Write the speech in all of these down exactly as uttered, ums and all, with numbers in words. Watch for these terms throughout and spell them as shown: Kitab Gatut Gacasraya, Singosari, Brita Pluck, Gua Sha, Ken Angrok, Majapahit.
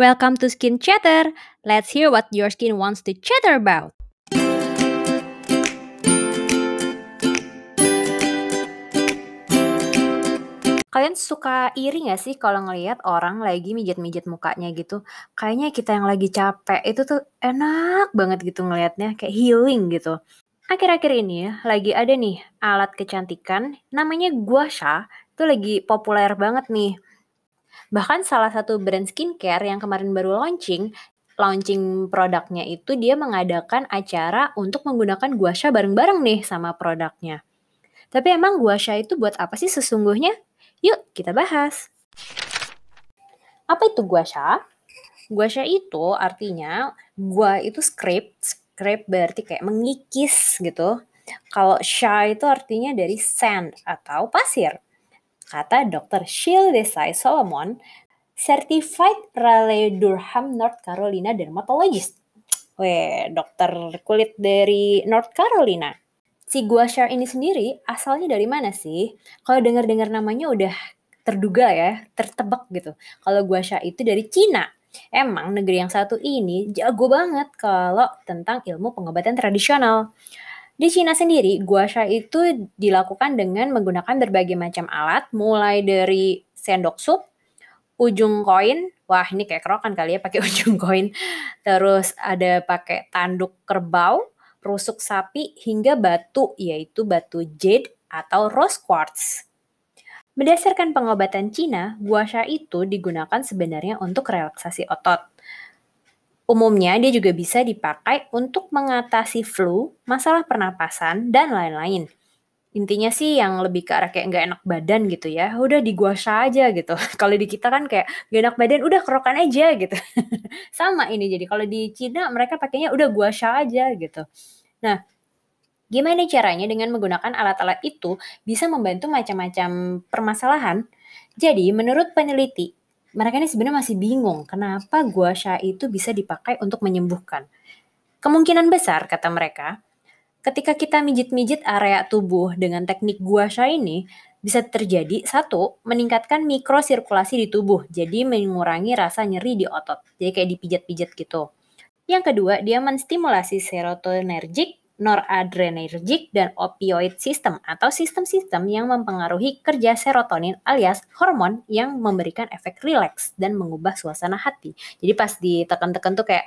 Welcome to Skin Chatter. Let's hear what your skin wants to chatter about. Kalian suka iri gak sih kalau ngelihat orang lagi mijit-mijit mukanya gitu? Kayaknya kita yang lagi capek itu tuh enak banget gitu ngelihatnya, kayak healing gitu. Akhir-akhir ini lagi ada nih alat kecantikan namanya Gua Sha, itu lagi populer banget nih. Bahkan salah satu brand skincare yang kemarin baru launching, launching produknya itu dia mengadakan acara untuk menggunakan Gua Sha bareng-bareng nih sama produknya. Tapi emang Gua Sha itu buat apa sih sesungguhnya? Yuk, kita bahas. Apa itu Gua Sha? Gua Sha itu artinya, gua itu scrape, scrape berarti kayak mengikis gitu. Kalau Sha itu artinya dari sand atau pasir. Kata dokter Sheila Desai Solomon, Certified Raleigh Durham, North Carolina Dermatologist. Weh, dokter kulit dari North Carolina. Si Gua Sha ini sendiri asalnya dari mana sih? Kalau dengar-dengar namanya udah terduga ya, tertebak gitu. Kalau Gua Sha itu dari Cina. Emang negeri yang satu ini jago banget kalau tentang ilmu pengobatan tradisional. Di Cina sendiri, Gua Sha itu dilakukan dengan menggunakan berbagai macam alat, mulai dari sendok sup, ujung koin, wah ini kayak kerokan kali ya pakai ujung koin. Terus ada pakai tanduk kerbau, rusuk sapi, hingga batu, yaitu batu jade atau rose quartz. Berdasarkan pengobatan Cina, Gua Sha itu digunakan sebenarnya untuk relaksasi otot. Umumnya dia juga bisa dipakai untuk mengatasi flu, masalah pernapasan, dan lain-lain. Intinya sih yang lebih ke arah kayak nggak enak badan gitu ya, udah di Gua Sha aja gitu. Kalau di kita kan kayak nggak enak badan, udah kerokan aja gitu. Sama ini jadi, kalau di Cina mereka pakainya udah Gua Sha aja gitu. Nah, gimana caranya dengan menggunakan alat-alat itu bisa membantu macam-macam permasalahan? Jadi, menurut peneliti, mereka ini sebenarnya masih bingung kenapa Gua Sha itu bisa dipakai untuk menyembuhkan. Kemungkinan besar, kata mereka, ketika kita mijit-mijit area tubuh dengan teknik Gua Sha ini, bisa terjadi, satu, meningkatkan mikrosirkulasi di tubuh, jadi mengurangi rasa nyeri di otot, jadi kayak dipijat-pijat gitu. Yang kedua, dia menstimulasi serotonergik, noradrenergik, dan opioid system, atau sistem-sistem yang mempengaruhi kerja serotonin alias hormon yang memberikan efek rileks dan mengubah suasana hati. Jadi pas ditekan-tekan tuh kayak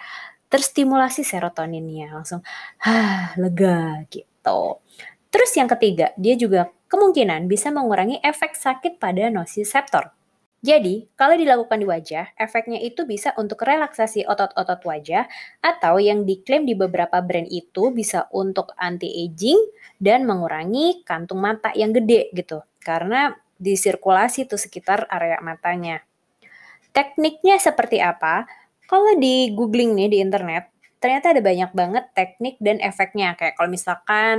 terstimulasi serotoninnya, langsung ah, lega gitu. Terus yang ketiga, dia juga kemungkinan bisa mengurangi efek sakit pada nociceptor. Jadi, kalau dilakukan di wajah, efeknya itu bisa untuk relaksasi otot-otot wajah, atau yang diklaim di beberapa brand itu bisa untuk anti-aging dan mengurangi kantung mata yang gede gitu, karena disirkulasi tuh sekitar area matanya. Tekniknya seperti apa? Kalau di googling nih di internet, ternyata ada banyak banget teknik dan efeknya. Kayak kalau misalkan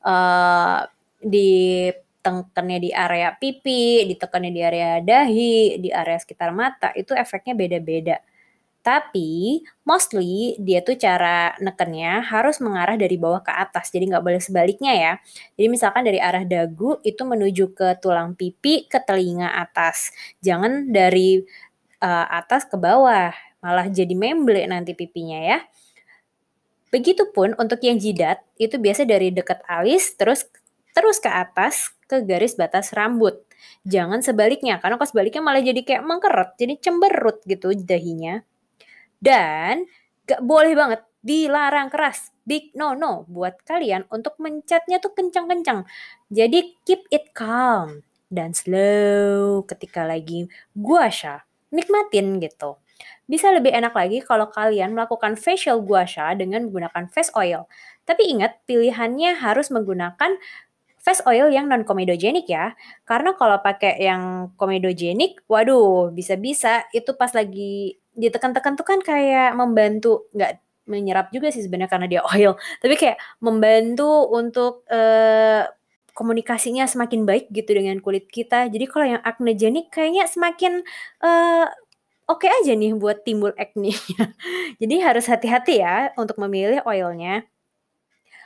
uh, ditekannya di area pipi, ditekannya di area dahi, di area sekitar mata, itu efeknya beda-beda. Tapi mostly dia tuh cara nekennya harus mengarah dari bawah ke atas, jadi nggak boleh sebaliknya ya. Jadi misalkan dari arah dagu itu menuju ke tulang pipi, ke telinga atas. Jangan dari uh, atas ke bawah. Malah jadi memble nanti pipinya ya. Begitupun untuk yang jidat, itu biasa dari dekat alis terus terus ke atas ke garis batas rambut. Jangan sebaliknya, karena kalau sebaliknya malah jadi kayak mengkeret, jadi cemberut gitu dahinya. Dan gak boleh banget, dilarang keras, big no no buat kalian untuk mencetnya tuh kencang-kencang. Jadi keep it calm dan slow ketika lagi Gua Sha. Nikmatin gitu. Bisa lebih enak lagi kalau kalian melakukan facial Gua Sha dengan menggunakan face oil. Tapi ingat, pilihannya harus menggunakan face oil yang non-komedogenik ya. Karena kalau pakai yang komedogenik, waduh, bisa-bisa itu pas lagi ditekan-tekan tuh kan kayak membantu, nggak menyerap juga sih sebenarnya karena dia oil. Tapi kayak membantu untuk eh, komunikasinya semakin baik gitu dengan kulit kita. Jadi kalau yang acnegenik kayaknya semakin... Eh, Oke okay aja nih buat timbul acne-nya. Jadi harus hati-hati ya untuk memilih oilnya.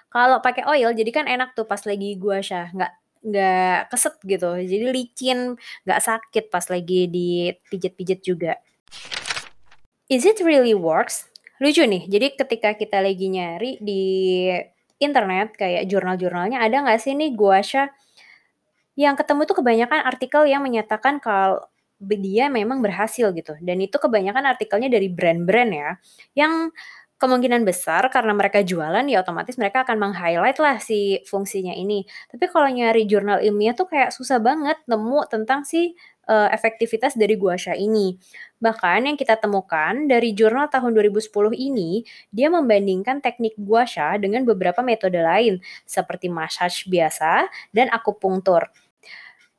Kalau pakai oil jadi kan enak tuh pas lagi Gua Sha, nggak nggak keset gitu. Jadi licin, nggak sakit pas lagi dipijit-pijit juga. Is it really works? Lucu nih, jadi ketika kita lagi nyari di internet kayak jurnal-jurnalnya, ada nggak sih nih Gua Sha? Yang ketemu tuh kebanyakan artikel yang menyatakan kalau dia memang berhasil gitu. Dan itu kebanyakan artikelnya dari brand-brand ya, yang kemungkinan besar karena mereka jualan ya otomatis mereka akan meng-highlight lah si fungsinya ini. Tapi kalau nyari jurnal ilmiah tuh kayak susah banget nemu tentang si uh, efektivitas dari Gua Sha ini. Bahkan yang kita temukan dari jurnal tahun dua ribu sepuluh ini, dia membandingkan teknik Gua Sha dengan beberapa metode lain seperti massage biasa dan akupunktur.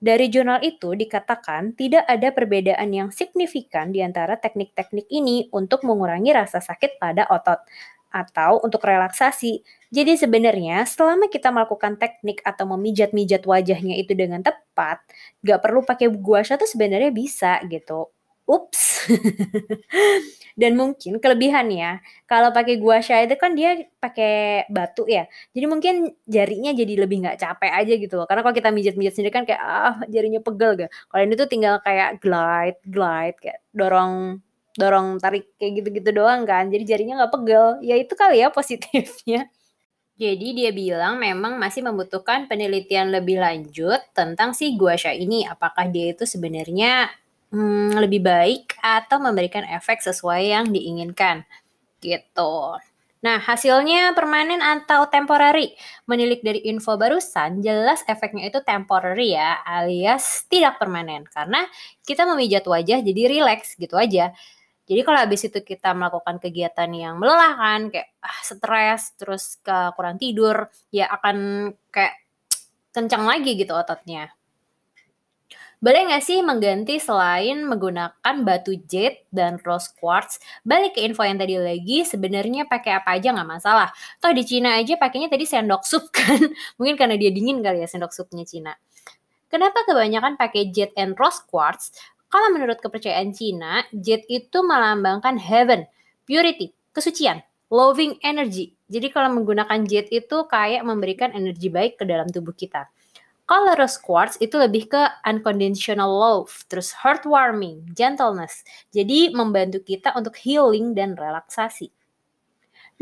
Dari jurnal itu dikatakan tidak ada perbedaan yang signifikan di antara teknik-teknik ini untuk mengurangi rasa sakit pada otot atau untuk relaksasi. Jadi sebenarnya selama kita melakukan teknik atau memijat-mijat wajahnya itu dengan tepat, gak perlu pakai Gua Sha tuh sebenarnya bisa gitu. Ups. Dan mungkin kelebihannya, kalau pakai Gua Sha itu kan dia pakai batu ya. Jadi mungkin jarinya jadi lebih nggak capek aja gitu loh. Karena kalau kita mijat-mijat sendiri kan kayak ah jarinya pegel gitu. Kalau ini tuh tinggal kayak glide, glide kayak dorong, dorong tarik kayak gitu-gitu doang kan. Jadi jarinya nggak pegel. Ya itu kali ya positifnya. Jadi dia bilang memang masih membutuhkan penelitian lebih lanjut tentang si Gua Sha ini. Apakah dia itu sebenarnya Hmm, lebih baik atau memberikan efek sesuai yang diinginkan gitu. Nah, hasilnya permanen atau temporary? Menilik dari info barusan, jelas efeknya itu temporary ya, alias tidak permanen karena kita memijat wajah jadi relax gitu aja. Jadi kalau habis itu kita melakukan kegiatan yang melelahkan kayak ah, stres, terus kurang tidur, ya akan kayak kencang lagi gitu ototnya. Boleh nggak sih mengganti selain menggunakan batu jade dan rose quartz? Balik ke info yang tadi lagi, sebenarnya pakai apa aja nggak masalah. Toh di Cina aja pakainya tadi sendok sup kan? Mungkin karena dia dingin kali ya sendok supnya Cina. Kenapa kebanyakan pakai jade and rose quartz? Kalau menurut kepercayaan Cina, jade itu melambangkan heaven, purity, kesucian, loving energy. Jadi kalau menggunakan jade itu kayak memberikan energi baik ke dalam tubuh kita. Kalau rose quartz itu lebih ke unconditional love, terus heartwarming, gentleness. Jadi membantu kita untuk healing dan relaksasi.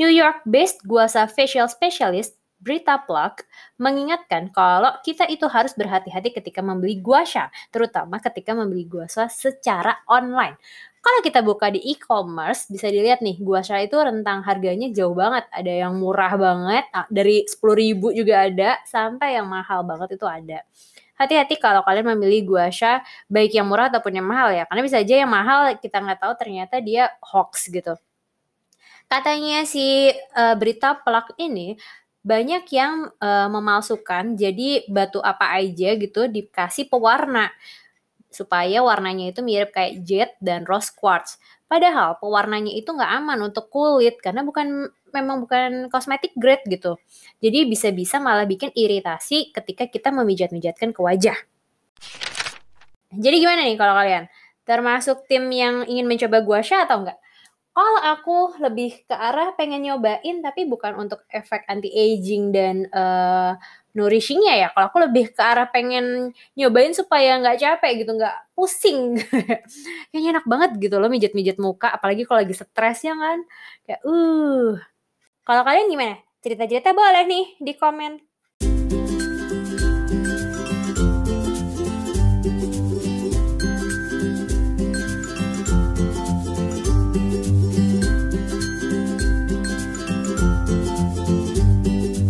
New York-based Gua Sha facial specialist Brita Pluck mengingatkan kalau kita itu harus berhati-hati ketika membeli Gua Sha, terutama ketika membeli Gua Sha secara online. Kalau kita buka di e-commerce, bisa dilihat nih, Gua Sha itu rentang harganya jauh banget. Ada yang murah banget, dari sepuluh ribu juga ada, sampai yang mahal banget itu ada. Hati-hati kalau kalian memilih Gua Sha, baik yang murah ataupun yang mahal ya. Karena bisa aja yang mahal, kita nggak tahu ternyata dia hoax gitu. Katanya si uh, Brita Pluck ini, banyak yang uh, memalsukan, jadi batu apa aja gitu dikasih pewarna. Supaya warnanya itu mirip kayak jade dan rose quartz. Padahal pewarnanya itu nggak aman untuk kulit karena bukan memang bukan kosmetik grade gitu. Jadi bisa-bisa malah bikin iritasi ketika kita memijat-mijatkan ke wajah. Jadi gimana nih kalau kalian? Termasuk tim yang ingin mencoba Gua Sha atau enggak? Kalau aku lebih ke arah pengen nyobain tapi bukan untuk efek anti-aging dan Uh, nourishingnya ya, kalau aku lebih ke arah pengen nyobain supaya nggak capek gitu, nggak pusing. Kayaknya enak banget gitu loh mijat-mijat muka, apalagi kalau lagi stres ya kan. Kayak uh. Kalau kalian gimana? Cerita-cerita boleh nih di komen.